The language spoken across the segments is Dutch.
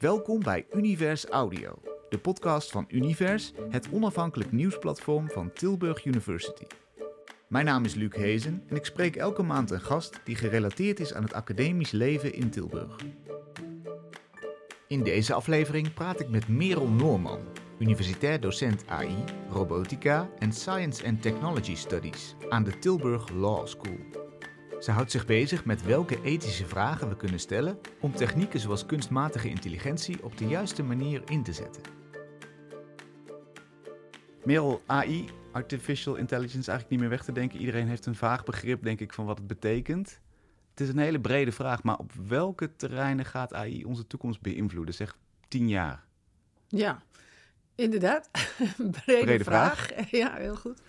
Welkom bij Univers Audio, de podcast van Univers, het onafhankelijk nieuwsplatform van Tilburg University. Mijn naam is Luc Hezen en ik spreek elke maand een gast die gerelateerd is aan het academisch leven in Tilburg. In deze aflevering praat ik met Merel Noorman, universitair docent AI, robotica en Science and Technology Studies aan de Tilburg Law School. Ze houdt zich bezig met welke ethische vragen we kunnen stellen om technieken zoals kunstmatige intelligentie op de juiste manier in te zetten. Merel, AI, artificial intelligence, eigenlijk niet meer weg te denken. Iedereen heeft een vaag begrip, denk ik, van wat het betekent. Het is een hele brede vraag, maar op welke terreinen gaat AI onze toekomst beïnvloeden? Zeg 10 jaar. Ja, inderdaad. Brede vraag. Ja, heel goed.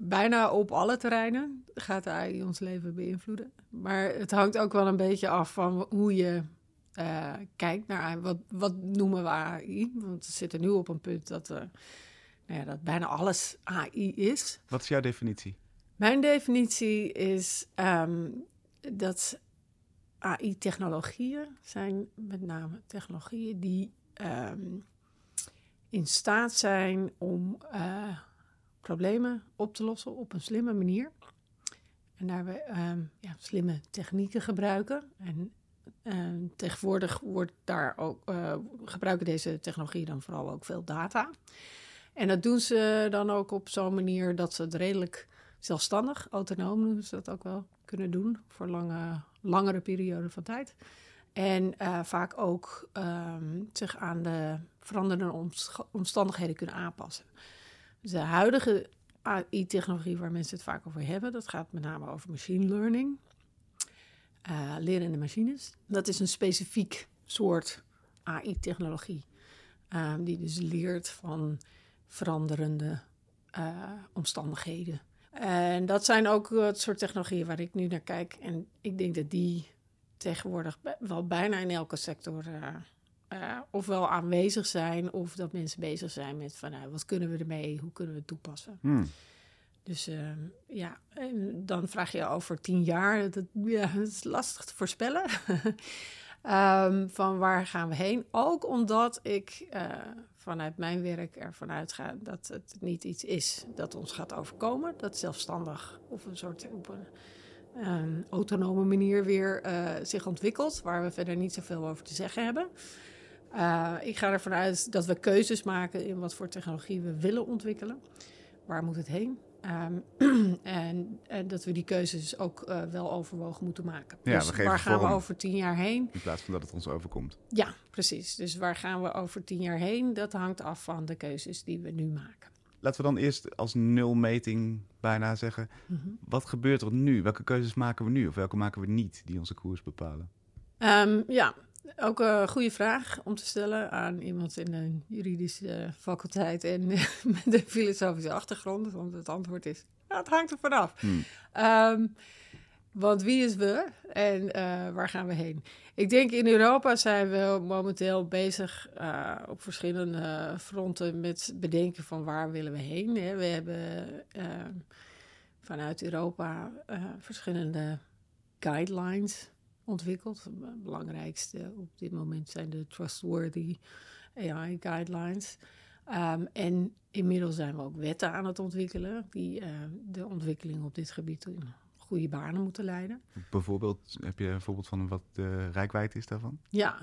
Bijna op alle terreinen gaat de AI ons leven beïnvloeden. Maar het hangt ook wel een beetje af van hoe je kijkt naar AI. Wat noemen we AI? Want we zitten nu op een punt dat bijna alles AI is. Wat is jouw definitie? Mijn definitie is dat AI-technologieën zijn, met name technologieën die in staat zijn om problemen op te lossen op een slimme manier. En daarbij slimme technieken gebruiken. En tegenwoordig wordt daar ook, gebruiken deze technologie dan vooral ook veel data. En dat doen ze dan ook op zo'n manier dat ze het redelijk zelfstandig, autonoom noemen ze dat ook wel, kunnen doen voor langere perioden van tijd. En vaak ook zich aan de veranderende omstandigheden kunnen aanpassen. De huidige AI-technologie waar mensen het vaak over hebben, dat gaat met name over machine learning, lerende machines. Dat is een specifiek soort AI-technologie, die dus leert van veranderende omstandigheden. En dat zijn ook het soort technologieën waar ik nu naar kijk. En ik denk dat die tegenwoordig wel bijna in elke sector ofwel aanwezig zijn, of dat mensen bezig zijn met van wat kunnen we ermee, hoe kunnen we het toepassen. Dus en dan vraag je over 10 jaar, dat is lastig te voorspellen. Van waar gaan we heen? Ook omdat ik vanuit mijn werk ervan uitga dat het niet iets is dat ons gaat overkomen, dat zelfstandig of een soort op een autonome manier weer zich ontwikkelt, waar we verder niet zoveel over te zeggen hebben. Ik ga ervan uit dat we keuzes maken in wat voor technologie we willen ontwikkelen. Waar moet het heen? En dat we die keuzes ook wel overwogen moeten maken. Ja, dus waar gaan we over 10 jaar heen? In plaats van dat het ons overkomt. Ja, precies. Dus waar gaan we over 10 jaar heen? Dat hangt af van de keuzes die we nu maken. Laten we dan eerst als nulmeting bijna zeggen, Wat gebeurt er nu? Welke keuzes maken we nu of welke maken we niet die onze koers bepalen? Ook een goede vraag om te stellen aan iemand in een juridische faculteit en met een filosofische achtergrond. Want het antwoord is, het hangt er vanaf. Want wie is we en waar gaan we heen? Ik denk in Europa zijn we momenteel bezig op verschillende fronten met bedenken van waar willen we heen. Hè? We hebben vanuit Europa verschillende guidelines ontwikkeld. De belangrijkste op dit moment zijn de Trustworthy AI Guidelines. En inmiddels zijn we ook wetten aan het ontwikkelen die de ontwikkeling op dit gebied in goede banen moeten leiden. Bijvoorbeeld, heb je een voorbeeld van wat de reikwijdte is daarvan? Ja,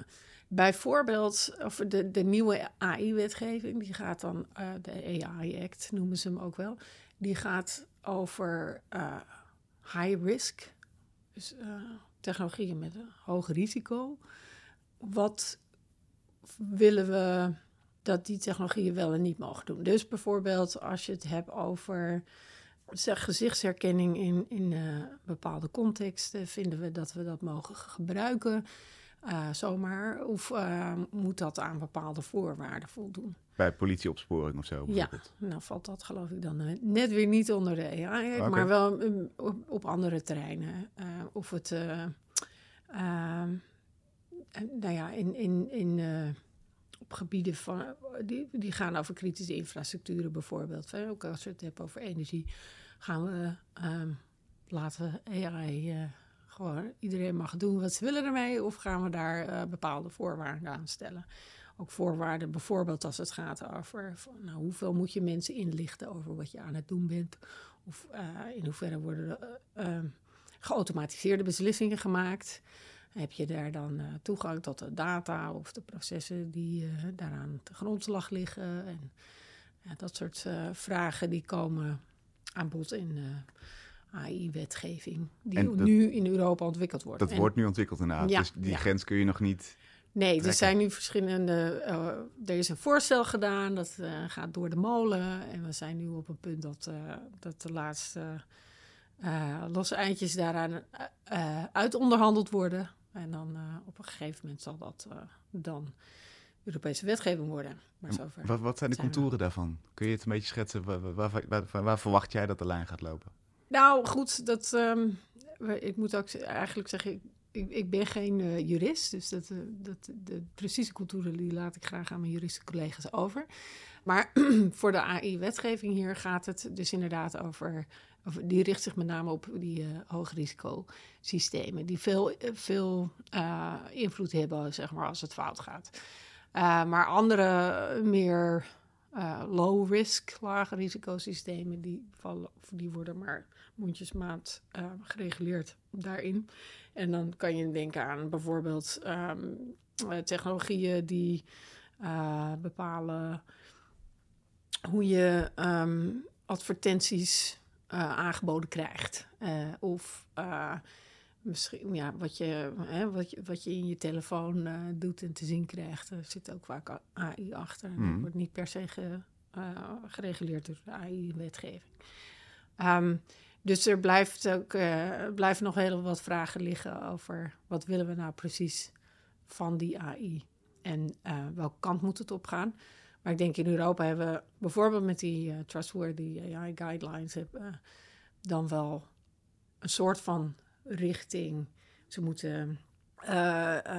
bijvoorbeeld of de nieuwe AI-wetgeving, die gaat dan, de AI Act noemen ze hem ook wel, die gaat over high risk, dus technologieën met een hoog risico. Wat willen we dat die technologieën wel en niet mogen doen? Dus bijvoorbeeld als je het hebt over gezichtsherkenning in bepaalde contexten, vinden we dat mogen gebruiken zomaar? Of moet dat aan bepaalde voorwaarden voldoen? Bij politieopsporing of zo bijvoorbeeld? Ja, nou valt dat geloof ik dan net weer niet onder de AI, okay. Maar wel op andere terreinen. Of het op gebieden van die gaan over kritische infrastructuren bijvoorbeeld. Ook als je het hebt over energie, gaan we laten AI Gewoon, iedereen mag doen wat ze willen ermee, of gaan we daar bepaalde voorwaarden aan stellen. Ook voorwaarden bijvoorbeeld als het gaat over hoeveel moet je mensen inlichten over wat je aan het doen bent. Of in hoeverre worden geautomatiseerde beslissingen gemaakt. Heb je daar dan toegang tot de data of de processen die daaraan ten grondslag liggen. En dat soort vragen die komen aan bod in AI-wetgeving die dat, nu in Europa ontwikkeld wordt. Dat wordt nu ontwikkeld inderdaad, ja, dus die grens kun je nog niet... Nee, er zijn nu verschillende... er is een voorstel gedaan, dat gaat door de molen. En we zijn nu op een punt dat de laatste losse eindjes daaraan uit onderhandeld worden. En dan op een gegeven moment zal dat dan Europese wetgeving worden. Maar zover wat zijn de contouren daarvan? Kun je het een beetje schetsen? Waar verwacht jij dat de lijn gaat lopen? Nou, goed, dat... ik moet ook eigenlijk zeggen... Ik ben geen jurist, dus de precieze contouren die laat ik graag aan mijn juristische collega's over. Maar voor de AI-wetgeving hier gaat het dus inderdaad over... Die richt zich met name op die hoogrisicosystemen die veel invloed hebben, zeg maar, als het fout gaat. Maar andere meer low-risk, lage risicosystemen, die worden maar mondjesmaat gereguleerd daarin. En dan kan je denken aan bijvoorbeeld technologieën die bepalen hoe je advertenties aangeboden krijgt. Of misschien wat je in je telefoon doet en te zien krijgt. Er zit ook vaak AI achter. En dat wordt niet per se gereguleerd door de AI-wetgeving. Dus er blijft nog heel wat vragen liggen over wat willen we nou precies van die AI en welke kant moet het op gaan. Maar ik denk in Europa hebben we bijvoorbeeld met die trustworthy AI guidelines dan wel een soort van richting. Ze moeten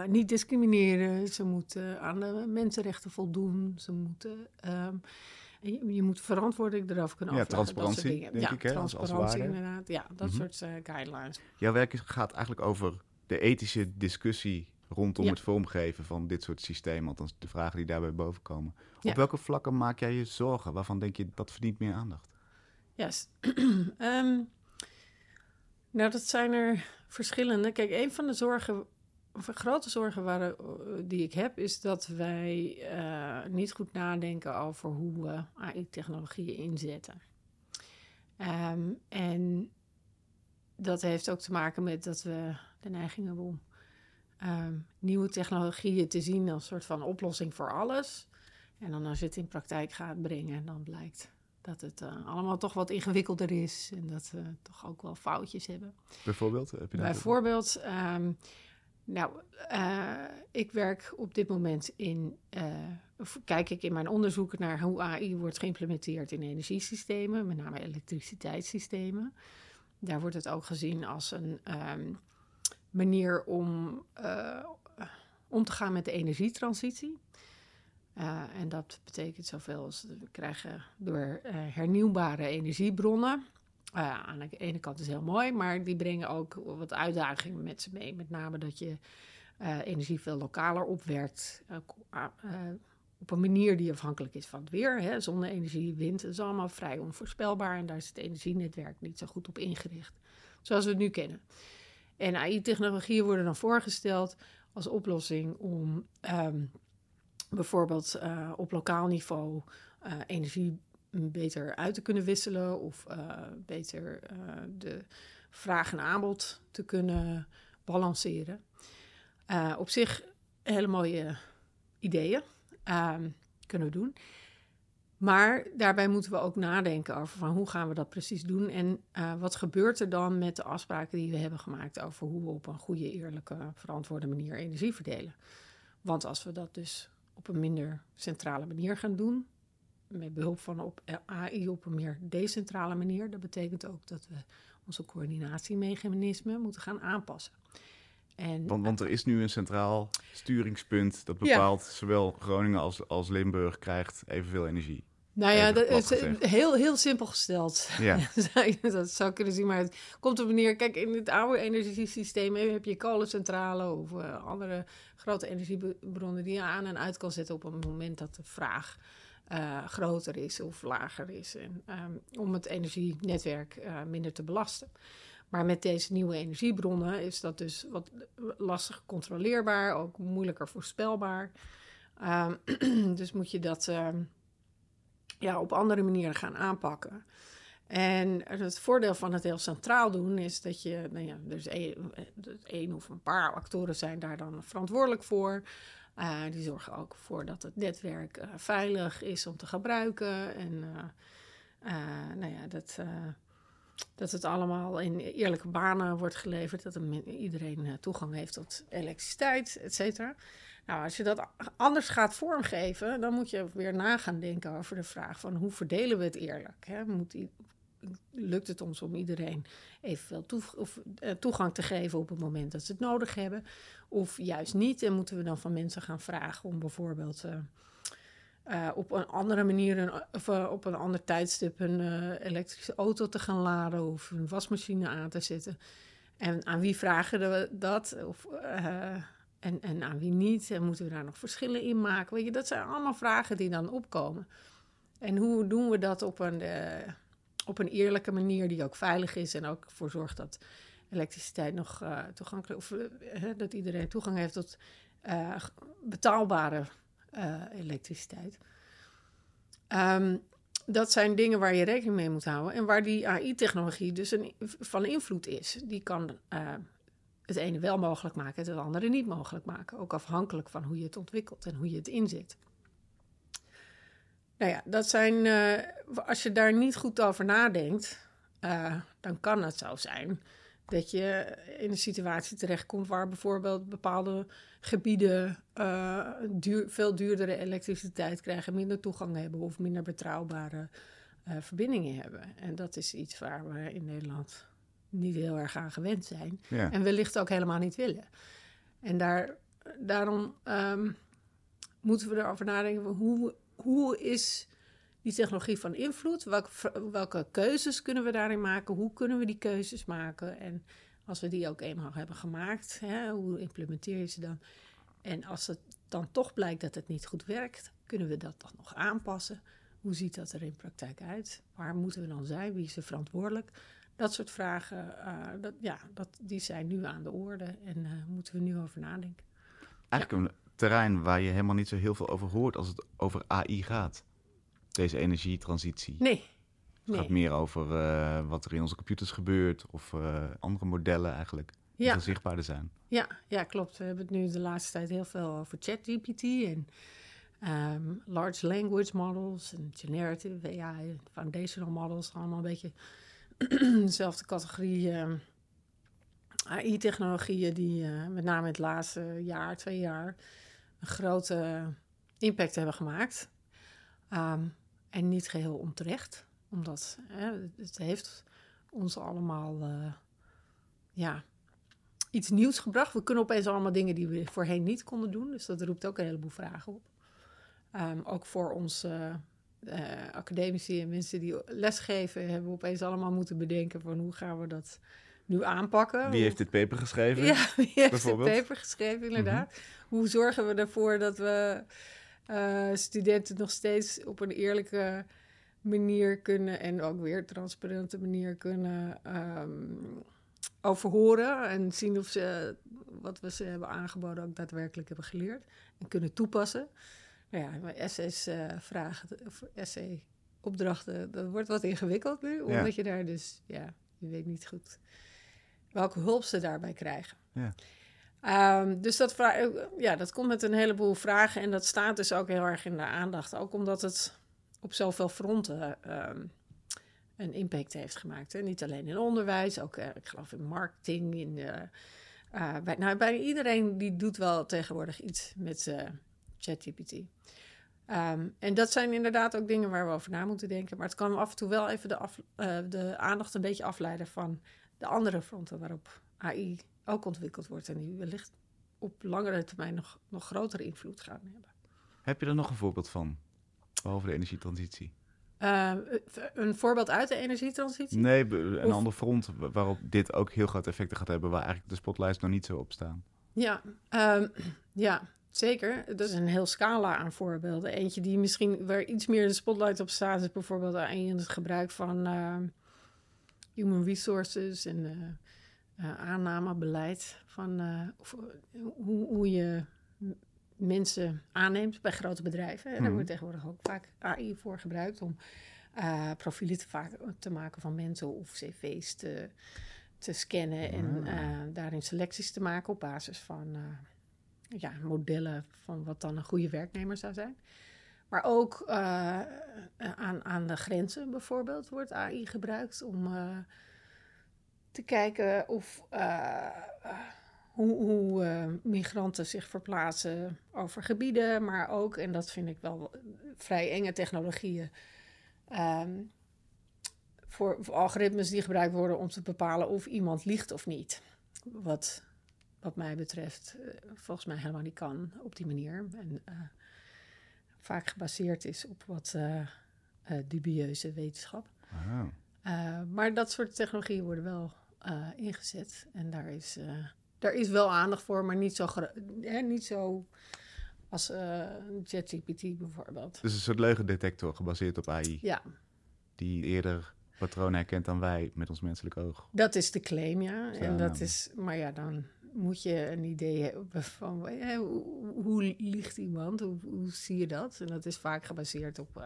niet discrimineren, ze moeten aan de mensenrechten voldoen, ze moeten... Je moet verantwoordelijk erover kunnen afleggen. Ja, transparantie, denk ik. Ja, transparantie inderdaad. Ja, dat soort guidelines. Jouw werk gaat eigenlijk over de ethische discussie rondom het vormgeven van dit soort systemen. Althans, de vragen die daarbij boven komen. Ja. Op welke vlakken maak jij je zorgen? Waarvan denk je, dat verdient meer aandacht? Yes. Nou, dat zijn er verschillende. Kijk, een van de zorgen... grote zorgen die ik heb, is dat wij niet goed nadenken over hoe we AI-technologieën inzetten. En dat heeft ook te maken met dat we de neiging hebben om nieuwe technologieën te zien als een soort van oplossing voor alles. En dan als je het in praktijk gaat brengen, dan blijkt dat het allemaal toch wat ingewikkelder is en dat we toch ook wel foutjes hebben. Bijvoorbeeld? Bijvoorbeeld... ik werk op dit moment kijk ik in mijn onderzoek naar hoe AI wordt geïmplementeerd in energiesystemen, met name elektriciteitssystemen. Daar wordt het ook gezien als een manier om te gaan met de energietransitie. En dat betekent zoveel als we krijgen door hernieuwbare energiebronnen. Aan de ene kant is heel mooi, maar die brengen ook wat uitdagingen met ze mee. Met name dat je energie veel lokaler opwerkt. Op een manier die afhankelijk is van het weer. Hè. Zonne-energie, wind, dat is allemaal vrij onvoorspelbaar. En daar is het energienetwerk niet zo goed op ingericht. Zoals we het nu kennen. En AI-technologieën worden dan voorgesteld als oplossing om bijvoorbeeld op lokaal niveau energie beter uit te kunnen wisselen of beter de vraag en aanbod te kunnen balanceren. Op zich hele mooie ideeën kunnen we doen. Maar daarbij moeten we ook nadenken over van hoe gaan we dat precies doen en wat gebeurt er dan met de afspraken die we hebben gemaakt over hoe we op een goede, eerlijke, verantwoorde manier energie verdelen. Want als we dat dus op een minder centrale manier gaan doen, met behulp van AI op een meer decentrale manier. Dat betekent ook dat we onze coördinatiemechanismen moeten gaan aanpassen. Want er is nu een centraal sturingspunt dat bepaalt zowel Groningen als Limburg krijgt evenveel energie. Nou ja, dat is heel simpel gesteld. Ja. Dat zou kunnen zien, maar het komt op neer. Kijk, in het oude energiesysteem heb je kolencentrales of andere grote energiebronnen die je aan en uit kan zetten op een moment dat de vraag groter is of lager is. En, om het energienetwerk minder te belasten. Maar met deze nieuwe energiebronnen is dat dus wat lastig controleerbaar, ook moeilijker voorspelbaar. Dus moet je dat op andere manieren gaan aanpakken. En het voordeel van het heel centraal doen is dat je, één of een paar actoren zijn daar dan verantwoordelijk voor. Die zorgen ook voor dat het netwerk veilig is om te gebruiken. En dat het allemaal in eerlijke banen wordt geleverd. Dat iedereen toegang heeft tot elektriciteit, et cetera. Nou, als je dat anders gaat vormgeven, dan moet je weer na gaan denken over de vraag van hoe verdelen we het eerlijk? Hè? Lukt het ons om iedereen evenveel toegang te geven op het moment dat ze het nodig hebben? Of juist niet? En moeten we dan van mensen gaan vragen om bijvoorbeeld op een andere manier op een ander tijdstip een elektrische auto te gaan laden of een wasmachine aan te zetten? En aan wie vragen we dat? Of En aan wie niet? En moeten we daar nog verschillen in maken? Weet je, dat zijn allemaal vragen die dan opkomen. En hoe doen we dat op een eerlijke manier die ook veilig is en ook voor zorgt dat elektriciteit nog toegankelijk of dat iedereen toegang heeft tot betaalbare elektriciteit. Dat zijn dingen waar je rekening mee moet houden en waar die AI-technologie dus van invloed is. Die kan het ene wel mogelijk maken, het andere niet mogelijk maken. Ook afhankelijk van hoe je het ontwikkelt en hoe je het inzet. Nou ja, dat zijn. Als je daar niet goed over nadenkt, dan kan het zo zijn dat je in een situatie terechtkomt waar bijvoorbeeld bepaalde gebieden veel duurdere elektriciteit krijgen, minder toegang hebben of minder betrouwbare verbindingen hebben. En dat is iets waar we in Nederland niet heel erg aan gewend zijn. Ja. En wellicht ook helemaal niet willen. En daarom moeten we erover nadenken. Hoe is die technologie van invloed? Welke keuzes kunnen we daarin maken? Hoe kunnen we die keuzes maken? En als we die ook eenmaal hebben gemaakt, hoe implementeer je ze dan? En als het dan toch blijkt dat het niet goed werkt, kunnen we dat dan nog aanpassen? Hoe ziet dat er in praktijk uit? Waar moeten we dan zijn? Wie is er verantwoordelijk? Dat soort vragen, die zijn nu aan de orde en moeten we nu over nadenken. Eigenlijk een terrein waar je helemaal niet zo heel veel over hoort als het over AI gaat. Deze energietransitie. Nee. Het gaat meer over wat er in onze computers gebeurt of andere modellen eigenlijk die zichtbaarder zijn. Ja, klopt. We hebben het nu de laatste tijd heel veel over ChatGPT en large language models en generative AI en foundational models. Allemaal een beetje dezelfde categorie AI-technologieën die met name het laatste jaar, 2 jaar, een grote impact hebben gemaakt. En niet geheel onterecht, omdat het heeft ons allemaal iets nieuws gebracht. We kunnen opeens allemaal dingen die we voorheen niet konden doen, dus dat roept ook een heleboel vragen op. Ook voor ons academici en mensen die lesgeven hebben we opeens allemaal moeten bedenken van hoe gaan we dat nu aanpakken. Wie heeft dit paper geschreven? Ja, wie heeft dit paper geschreven, inderdaad. Mm-hmm. Hoe zorgen we ervoor dat we studenten nog steeds op een eerlijke manier kunnen en ook weer transparante manier kunnen overhoren en zien of ze wat we ze hebben aangeboden ook daadwerkelijk hebben geleerd en kunnen toepassen. Ja, essays vragen of essay-opdrachten, dat wordt wat ingewikkeld nu. Omdat je daar dus, je weet niet goed welke hulp ze daarbij krijgen. Ja. Dus dat, dat komt met een heleboel vragen en dat staat dus ook heel erg in de aandacht. Ook omdat het op zoveel fronten een impact heeft gemaakt. Hè? Niet alleen in onderwijs, ook ik geloof in marketing. Bijna iedereen die doet wel tegenwoordig iets met ChatGPT. En dat zijn inderdaad ook dingen waar we over na moeten denken. Maar het kan af en toe wel even de aandacht een beetje afleiden van de andere fronten waarop AI ook ontwikkeld wordt. En die wellicht op langere termijn nog grotere invloed gaan hebben. Heb je er nog een voorbeeld van? Behalve de energietransitie. Een voorbeeld uit de energietransitie? Nee, een ander front waarop dit ook heel grote effecten gaat hebben, waar eigenlijk de spotlights nog niet zo op staan. Ja, zeker. Dat is een heel scala aan voorbeelden. Eentje die misschien waar iets meer de spotlight op staat, is bijvoorbeeld in het gebruik van human resources en aannamebeleid. Van hoe je mensen aanneemt bij grote bedrijven. En daar wordt tegenwoordig ook vaak AI voor gebruikt om profielen te maken van mensen of cv's te scannen en daarin selecties te maken op basis van modellen van wat dan een goede werknemer zou zijn. Maar ook aan de grenzen bijvoorbeeld wordt AI gebruikt om te kijken of hoe migranten zich verplaatsen over gebieden, maar ook, en dat vind ik wel vrij enge technologieën, voor algoritmes die gebruikt worden om te bepalen of iemand liegt of niet. Wat mij betreft volgens mij helemaal niet kan op die manier. En vaak gebaseerd is op wat dubieuze wetenschap. Wow. Maar dat soort technologieën worden wel ingezet. En daar is wel aandacht voor, maar niet zo als ChatGPT bijvoorbeeld. Dus een soort leugendetector gebaseerd op AI. Ja. Die eerder patronen herkent dan wij met ons menselijk oog. Dat is de claim, ja. En dat is, maar ja, dan moet je een idee hebben van hoe liegt iemand? Hoe zie je dat? En dat is vaak gebaseerd op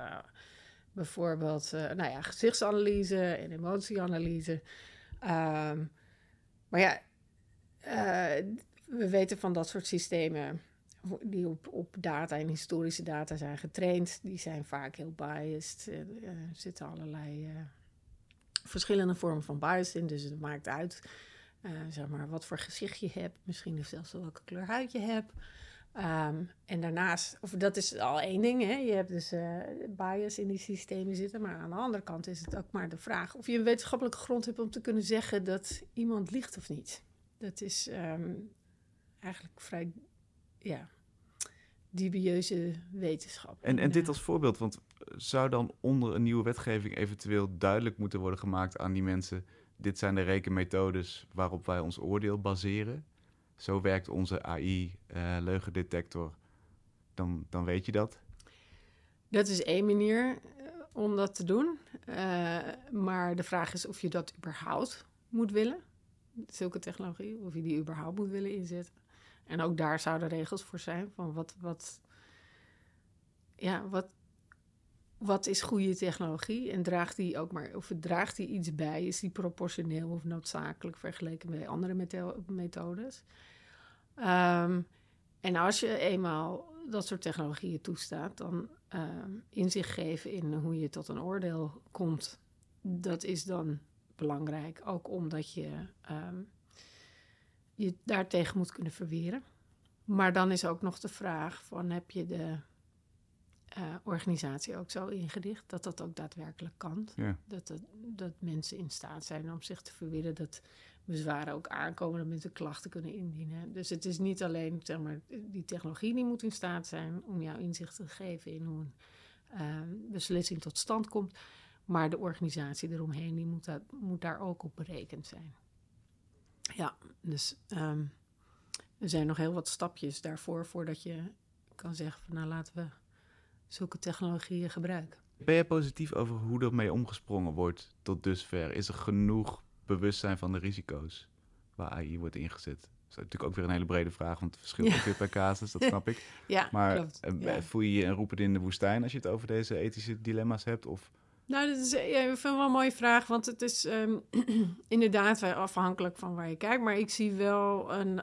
bijvoorbeeld gezichtsanalyse en emotieanalyse. We weten van dat soort systemen die op data en historische data zijn getraind. Die zijn vaak heel biased. Er zitten allerlei verschillende vormen van bias in. Dus het maakt uit wat voor gezicht je hebt. Misschien zelfs welke kleur huid je hebt. En daarnaast, of dat is al één ding. Hè? Je hebt dus bias in die systemen zitten. Maar aan de andere kant is het ook maar de vraag of je een wetenschappelijke grond hebt om te kunnen zeggen dat iemand liegt of niet. Dat is eigenlijk vrij dubieuze wetenschap. En dit als voorbeeld, want zou dan onder een nieuwe wetgeving eventueel duidelijk moeten worden gemaakt aan die mensen, dit zijn de rekenmethodes waarop wij ons oordeel baseren. Zo werkt onze AI-leugendetector. Dan weet je dat. Dat is één manier om dat te doen. Maar de vraag is of je dat überhaupt moet willen. Zulke technologie, of je die überhaupt moet willen inzetten. En ook daar zouden regels voor zijn van wat is goede technologie en draagt die ook maar, of draagt die iets bij? Is die proportioneel of noodzakelijk vergeleken met andere methodes? En als je eenmaal dat soort technologieën toestaat, dan inzicht geven in hoe je tot een oordeel komt, dat is dan belangrijk, ook omdat je je daartegen moet kunnen verweren. Maar dan is ook nog de vraag van, heb je de organisatie ook zo ingericht dat ook daadwerkelijk kan? Ja. Dat mensen in staat zijn om zich te verweren, dat bezwaren ook aankomen, dat mensen klachten kunnen indienen. Dus het is niet alleen, zeg maar, die technologie die moet in staat zijn om jou inzicht te geven in hoe een beslissing tot stand komt. Maar de organisatie eromheen, die moet daar ook op berekend zijn. Ja, dus er zijn nog heel wat stapjes daarvoor, voordat je kan zeggen van, nou, laten we zulke technologieën gebruiken. Ben jij positief over hoe ermee omgesprongen wordt tot dusver? Is er genoeg bewustzijn van de risico's waar AI wordt ingezet? Dat is natuurlijk ook weer een hele brede vraag, want het verschilt ook weer per casus, dat snap ik. Ja, maar klopt. Voel je je een roepende in de woestijn als je het over deze ethische dilemma's hebt? Of... Nou, dat is ik vind wel een mooie vraag, want het is inderdaad afhankelijk van waar je kijkt. Maar ik zie wel een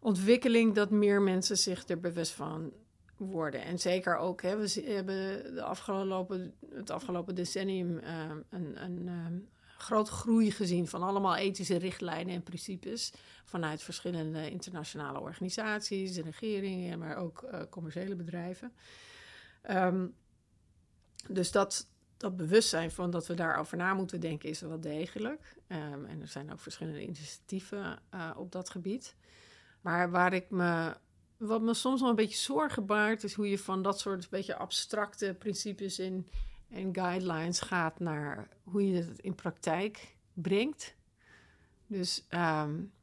ontwikkeling dat meer mensen zich er bewust van worden. En zeker ook, hè, we hebben het afgelopen decennium een grote groei gezien van allemaal ethische richtlijnen en principes vanuit verschillende internationale organisaties, regeringen, maar ook commerciële bedrijven. Dus dat bewustzijn van dat we daarover na moeten denken is wel degelijk. En er zijn ook verschillende initiatieven op dat gebied. Maar waar ik me Wat me soms wel een beetje zorgen baart, is hoe je van dat soort beetje abstracte principes en guidelines gaat naar hoe je het in praktijk brengt. Dus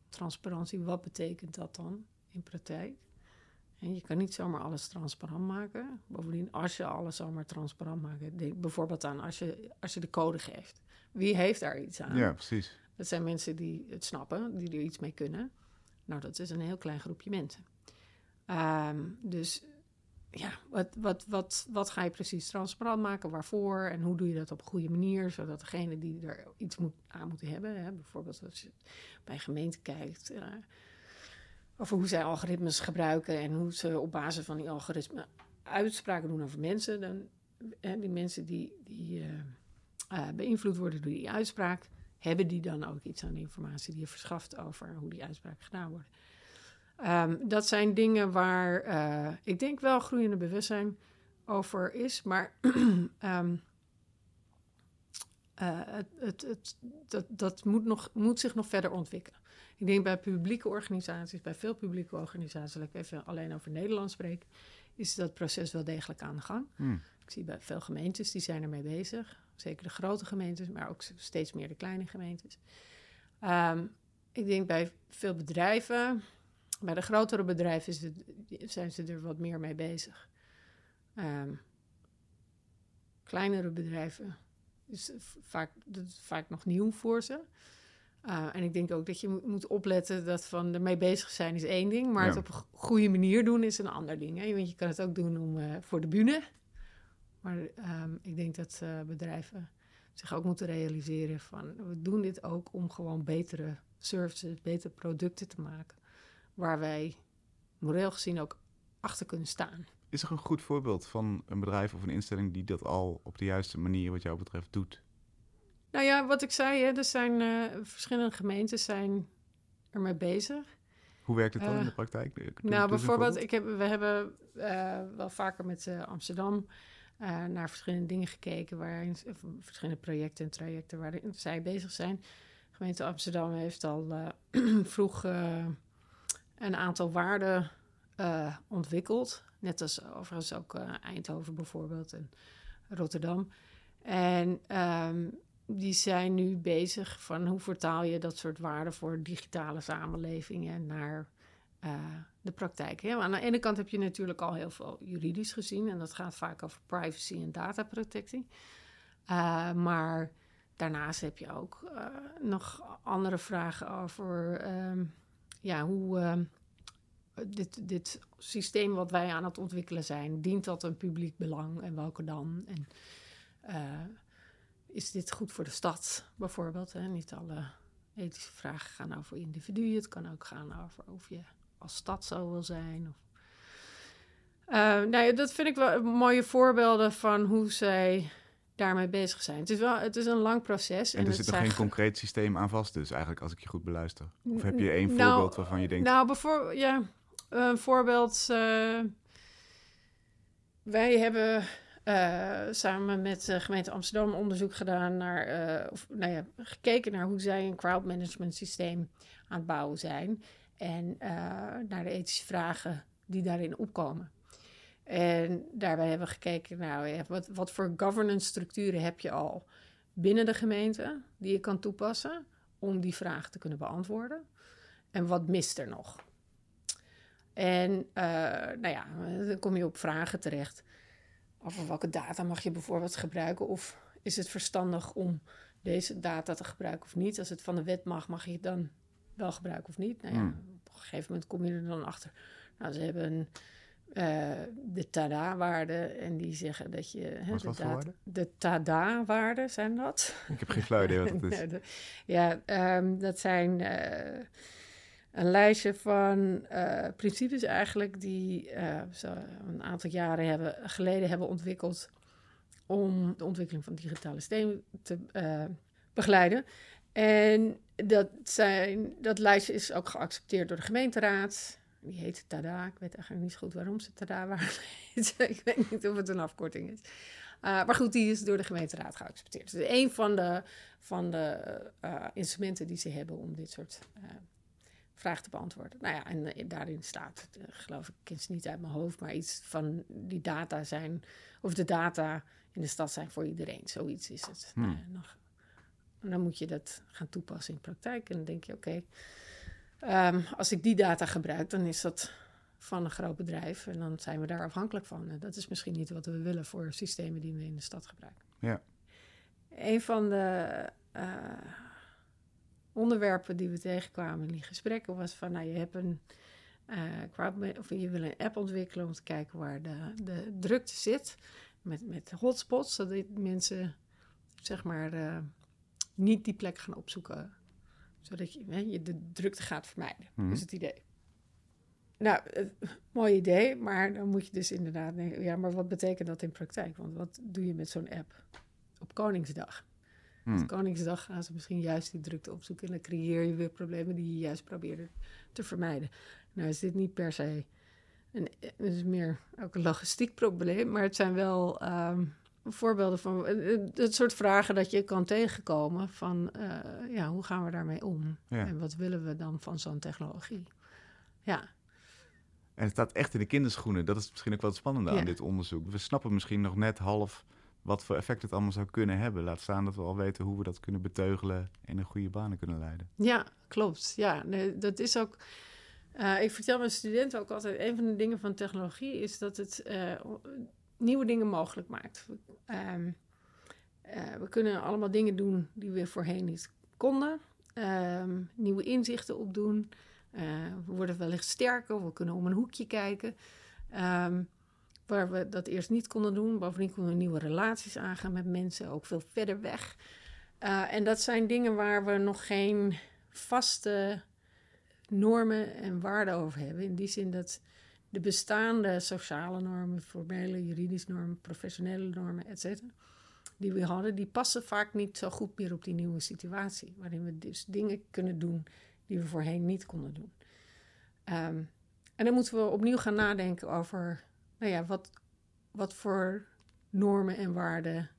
transparantie, wat betekent dat dan in praktijk? En je kan niet zomaar alles transparant maken. Bovendien, als je alles zomaar transparant maakt, denk bijvoorbeeld aan als je de code geeft. Wie heeft daar iets aan? Ja, precies. Dat zijn mensen die het snappen, die er iets mee kunnen. Nou, dat is een heel klein groepje mensen. Dus ja, wat ga je precies transparant maken? Waarvoor? En hoe doe je dat op een goede manier? Zodat degene die er iets aan moeten hebben, hè, bijvoorbeeld als je bij gemeenten kijkt, over hoe zij algoritmes gebruiken en hoe ze op basis van die algoritmen uitspraken doen over mensen. Dan, die mensen die beïnvloed worden door die uitspraak, hebben die dan ook iets aan de informatie die je verschaft over hoe die uitspraken gedaan worden. Dat zijn dingen waar ik denk wel groeiende bewustzijn over is, maar dat moet zich nog verder ontwikkelen. Ik denk bij publieke organisaties, bij veel publieke organisaties, als ik even alleen over Nederland spreek, is dat proces wel degelijk aan de gang. Mm. Ik zie bij veel gemeentes, die zijn ermee bezig. Zeker de grote gemeentes, maar ook steeds meer de kleine gemeentes. Ik denk bij veel bedrijven, bij de grotere bedrijven zijn ze er wat meer mee bezig. Kleinere bedrijven is vaak nog nieuw voor ze. En ik denk ook dat je moet opletten dat van ermee bezig zijn is één ding, maar het op een goede manier doen is een ander ding. Hè? Want je kan het ook doen om, voor de bühne. Maar ik denk dat bedrijven zich ook moeten realiseren van, we doen dit ook om gewoon betere services, betere producten te maken, waar wij moreel gezien ook achter kunnen staan. Is er een goed voorbeeld van een bedrijf of een instelling die dat al op de juiste manier wat jou betreft doet? Nou ja, wat ik zei, hè, er zijn verschillende gemeentes zijn ermee bezig. Hoe werkt het dan in de praktijk? Nou, bijvoorbeeld, we hebben wel vaker met Amsterdam naar verschillende dingen gekeken, verschillende projecten en trajecten waarin zij bezig zijn. De gemeente Amsterdam heeft al vroeg een aantal waarden ontwikkeld. Net als overigens ook Eindhoven bijvoorbeeld en Rotterdam. En die zijn nu bezig van hoe vertaal je dat soort waarden voor digitale samenlevingen naar de praktijk. Hè? Maar aan de ene kant heb je natuurlijk al heel veel juridisch gezien, en dat gaat vaak over privacy en dataprotectie. Maar daarnaast heb je ook nog andere vragen over hoe dit systeem wat wij aan het ontwikkelen zijn, dient dat een publiek belang en welke dan? En is dit goed voor de stad bijvoorbeeld? Hè? Niet alle ethische vragen gaan over individuen. Het kan ook gaan over of je als stad zo wil zijn. Dat vind ik wel mooie voorbeelden van hoe zij daarmee bezig zijn. Het is een lang proces. En er zit nog geen concreet systeem aan vast dus eigenlijk, als ik je goed beluister? Of heb je één voorbeeld waarvan je denkt? Nou, bijvoorbeeld, een voorbeeld. Wij hebben samen met de gemeente Amsterdam onderzoek gedaan naar, gekeken naar hoe zij een crowdmanagement systeem aan het bouwen zijn. En naar de ethische vragen die daarin opkomen. En daarbij hebben we gekeken naar wat voor governance structuren heb je al binnen de gemeente die je kan toepassen om die vraag te kunnen beantwoorden. En wat mist er nog? En dan kom je op vragen terecht. Over welke data mag je bijvoorbeeld gebruiken? Of is het verstandig om deze data te gebruiken of niet? Als het van de wet mag je het dan wel gebruiken of niet? Nou ja, op een gegeven moment kom je er dan achter. Nou, ze hebben de Tada-waarde en die zeggen dat je... De Tada-waarden zijn dat. Ik heb geen flauw idee wat het is. Dat zijn een lijstje van principes eigenlijk die ze een aantal jaren geleden hebben ontwikkeld om de ontwikkeling van digitale systemen te begeleiden. En dat lijstje is ook geaccepteerd door de gemeenteraad. Die heet Tada. Ik weet eigenlijk niet zo goed waarom ze Tada waren. Ik weet niet of het een afkorting is. Maar goed, die is door de gemeenteraad geaccepteerd. Dus een van de instrumenten die ze hebben om dit soort vraag te beantwoorden. Nou ja, en daarin staat, geloof ik, ken ze niet uit mijn hoofd, maar iets van die data zijn, of de data in de stad zijn voor iedereen. Zoiets is het. Hmm. Nou ja, dan moet je dat gaan toepassen in de praktijk. En dan denk je, oké, als ik die data gebruik, dan is dat van een groot bedrijf. En dan zijn we daar afhankelijk van. En dat is misschien niet wat we willen voor systemen die we in de stad gebruiken. Ja. Een van de onderwerpen die we tegenkwamen in die gesprekken was van, nou, je hebt je wil een app ontwikkelen om te kijken waar de drukte zit. Met hotspots, zodat mensen, zeg maar, niet die plek gaan opzoeken. Zodat je de drukte gaat vermijden. Mm-hmm. Is het idee. Nou, mooi idee, maar dan moet je dus inderdaad denken, ja, maar wat betekent dat in praktijk? Want wat doe je met zo'n app op Koningsdag? Op Koningsdag gaan ze misschien juist die drukte opzoeken en dan creëer je weer problemen die je juist probeerde te vermijden. Nou is dit niet per se is meer ook een logistiek probleem, maar het zijn wel voorbeelden van het soort vragen dat je kan tegenkomen van hoe gaan we daarmee om? Ja. En wat willen we dan van zo'n technologie? Ja. En het staat echt in de kinderschoenen. Dat is misschien ook wel het spannende aan dit onderzoek. We snappen misschien nog net half wat voor effect het allemaal zou kunnen hebben. Laat staan dat we al weten hoe we dat kunnen beteugelen en in goede banen kunnen leiden. Ja, klopt. Ja, nee, dat is ook. Ik vertel mijn studenten ook altijd, een van de dingen van technologie is dat het nieuwe dingen mogelijk maakt. We kunnen allemaal dingen doen die we voorheen niet konden. Nieuwe inzichten opdoen. We worden wellicht sterker, we kunnen om een hoekje kijken. Waar we dat eerst niet konden doen. Bovendien konden we nieuwe relaties aangaan met mensen, ook veel verder weg. En dat zijn dingen waar we nog geen vaste normen en waarden over hebben. In die zin dat de bestaande sociale normen, formele, juridische normen, professionele normen, etc., die we hadden, die passen vaak niet zo goed meer op die nieuwe situatie. Waarin we dus dingen kunnen doen die we voorheen niet konden doen. En dan moeten we opnieuw gaan nadenken over, nou ja, wat voor normen en waarden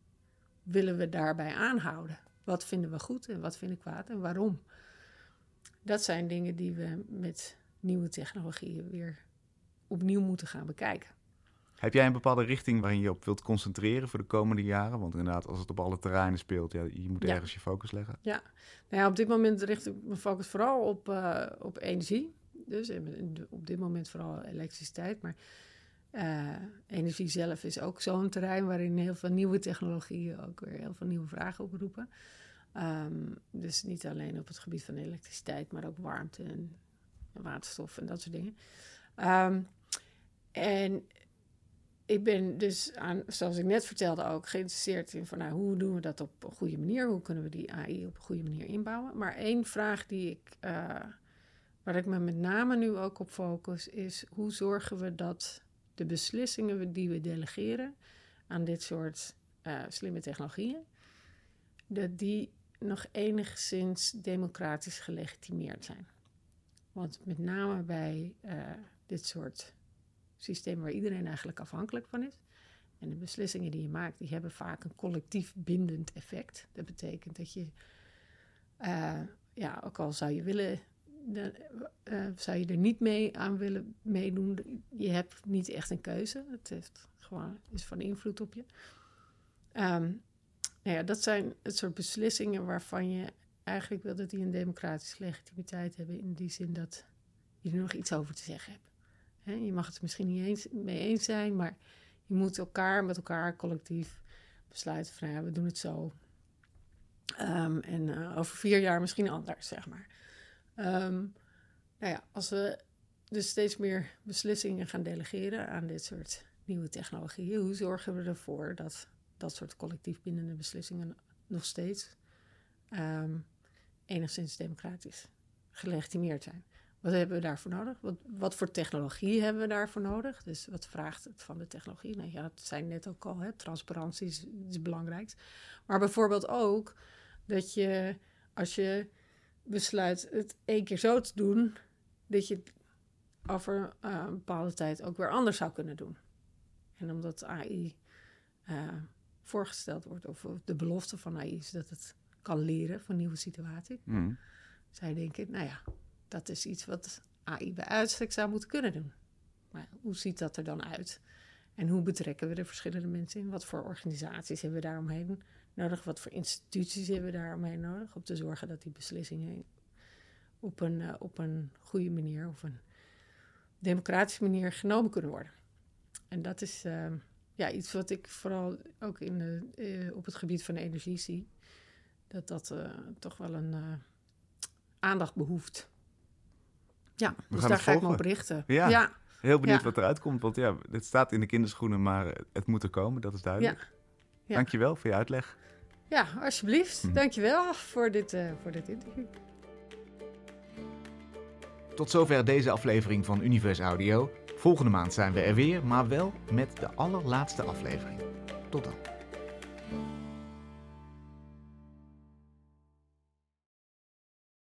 willen we daarbij aanhouden? Wat vinden we goed en wat vinden we kwaad en waarom? Dat zijn dingen die we met nieuwe technologieën weer opnieuw moeten gaan bekijken. Heb jij een bepaalde richting waarin je op wilt concentreren voor de komende jaren? Want inderdaad, als het op alle terreinen speelt, ja, je moet ergens je focus leggen. Ja, nou ja, op dit moment richt ik mijn focus vooral op energie. Dus op dit moment vooral elektriciteit. Maar energie zelf is ook zo'n terrein waarin heel veel nieuwe technologieën ook weer heel veel nieuwe vragen oproepen. Dus niet alleen op het gebied van elektriciteit, maar ook warmte en waterstof en dat soort dingen. En ik ben dus, zoals ik net vertelde ook, geïnteresseerd in van, nou, hoe doen we dat op een goede manier? Hoe kunnen we die AI op een goede manier inbouwen? Maar één vraag waar ik me met name nu ook op focus, is hoe zorgen we dat de beslissingen die we delegeren aan dit soort slimme technologieën, dat die nog enigszins democratisch gelegitimeerd zijn. Want met name bij dit soort systemen waar iedereen eigenlijk afhankelijk van is. En de beslissingen die je maakt, die hebben vaak een collectief bindend effect. Dat betekent dat je, ook al zou je willen, zou je er niet mee aan willen meedoen, je hebt niet echt een keuze. Het heeft gewoon, is van invloed op je. Dat zijn het soort beslissingen waarvan je eigenlijk wil dat die een democratische legitimiteit hebben, in die zin dat je er nog iets over te zeggen hebt. He, je mag het misschien niet eens mee eens zijn, maar je moet met elkaar collectief besluiten van, ja, we doen het zo. En over 4 jaar misschien anders, zeg maar. Als we dus steeds meer beslissingen gaan delegeren aan dit soort nieuwe technologieën, hoe zorgen we ervoor dat dat soort collectief bindende beslissingen nog steeds enigszins democratisch gelegitimeerd zijn? Wat hebben we daarvoor nodig? Wat voor technologie hebben we daarvoor nodig? Dus wat vraagt het van de technologie? Nou ja, het zijn net ook al, hè, transparantie is belangrijk. Maar bijvoorbeeld ook dat je, als je besluit het 1 keer zo te doen, dat je het over een bepaalde tijd ook weer anders zou kunnen doen. En omdat AI voorgesteld wordt, of de belofte van AI is dat het kan leren van nieuwe situaties, zij denken, nou ja, Dat is iets wat AI bij uitstek zou moeten kunnen doen. Maar hoe ziet dat er dan uit? En hoe betrekken we er verschillende mensen in? Wat voor organisaties hebben we daaromheen nodig? Wat voor instituties hebben we daaromheen nodig? Om te zorgen dat die beslissingen op een goede manier of een democratische manier genomen kunnen worden. En dat is iets wat ik vooral ook op het gebied van energie zie. Dat toch wel een aandacht behoeft. Ja, dus daar ga ik me op richten. Ja. Heel benieuwd wat eruit komt, want dit staat in de kinderschoenen, maar het moet er komen, dat is duidelijk. Ja. Dankjewel voor je uitleg. Ja, alsjeblieft. Dankjewel voor dit interview. Tot zover deze aflevering van Univers Audio. Volgende maand zijn we er weer, maar wel met de allerlaatste aflevering. Tot dan.